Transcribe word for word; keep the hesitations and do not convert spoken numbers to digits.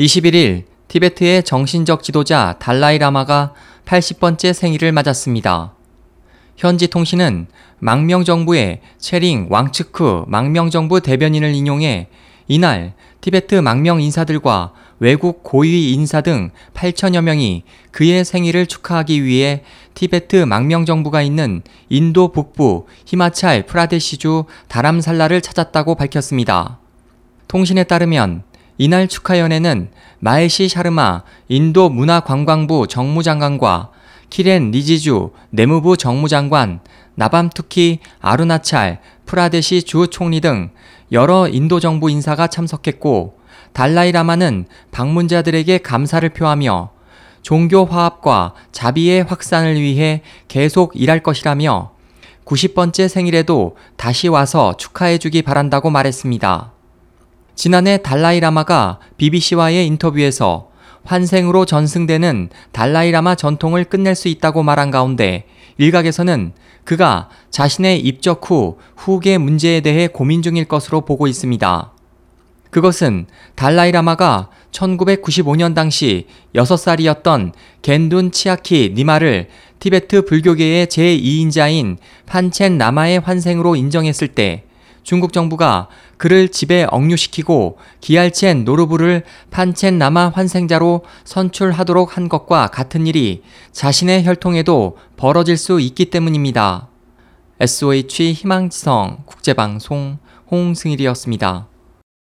이십일일 티베트의 정신적 지도자 달라이 라마가 팔십 번째 생일을 맞았습니다. 현지 통신은 망명정부의 체링 왕츠크 망명정부 대변인을 인용해 이날 티베트 망명 인사들과 외국 고위 인사 등 팔천여 명이 그의 생일을 축하하기 위해 티베트 망명정부가 있는 인도 북부 히마찰 프라데시주 다람살라를 찾았다고 밝혔습니다. 통신에 따르면 이날 축하연회는 마이시 샤르마 인도 문화관광부 정무장관과 키렌 리지주 내무부 정무장관, 나밤 투키 아루나찰 프라데시 주 총리 등 여러 인도 정부 인사가 참석했고 달라이 라마는 방문자들에게 감사를 표하며 종교 화합과 자비의 확산을 위해 계속 일할 것이라며 구십 번째 생일에도 다시 와서 축하해주기 바란다고 말했습니다. 지난해 달라이 라마가 비비씨와의 인터뷰에서 환생으로 전승되는 달라이 라마 전통을 끝낼 수 있다고 말한 가운데 일각에서는 그가 자신의 입적 후 후계 문제에 대해 고민 중일 것으로 보고 있습니다. 그것은 달라이 라마가 천구백구십오 년 당시 여섯 살이었던 겐둔 치아키 니마를 티베트 불교계의 제이 인자인 판첸 라마의 환생으로 인정했을 때 중국 정부가 그를 집에 억류시키고 기알첸 노르부를 판첸 라마 환생자로 선출하도록 한 것과 같은 일이 자신의 혈통에도 벌어질 수 있기 때문입니다. 에스오에이치 희망지성 국제방송 홍승일이었습니다.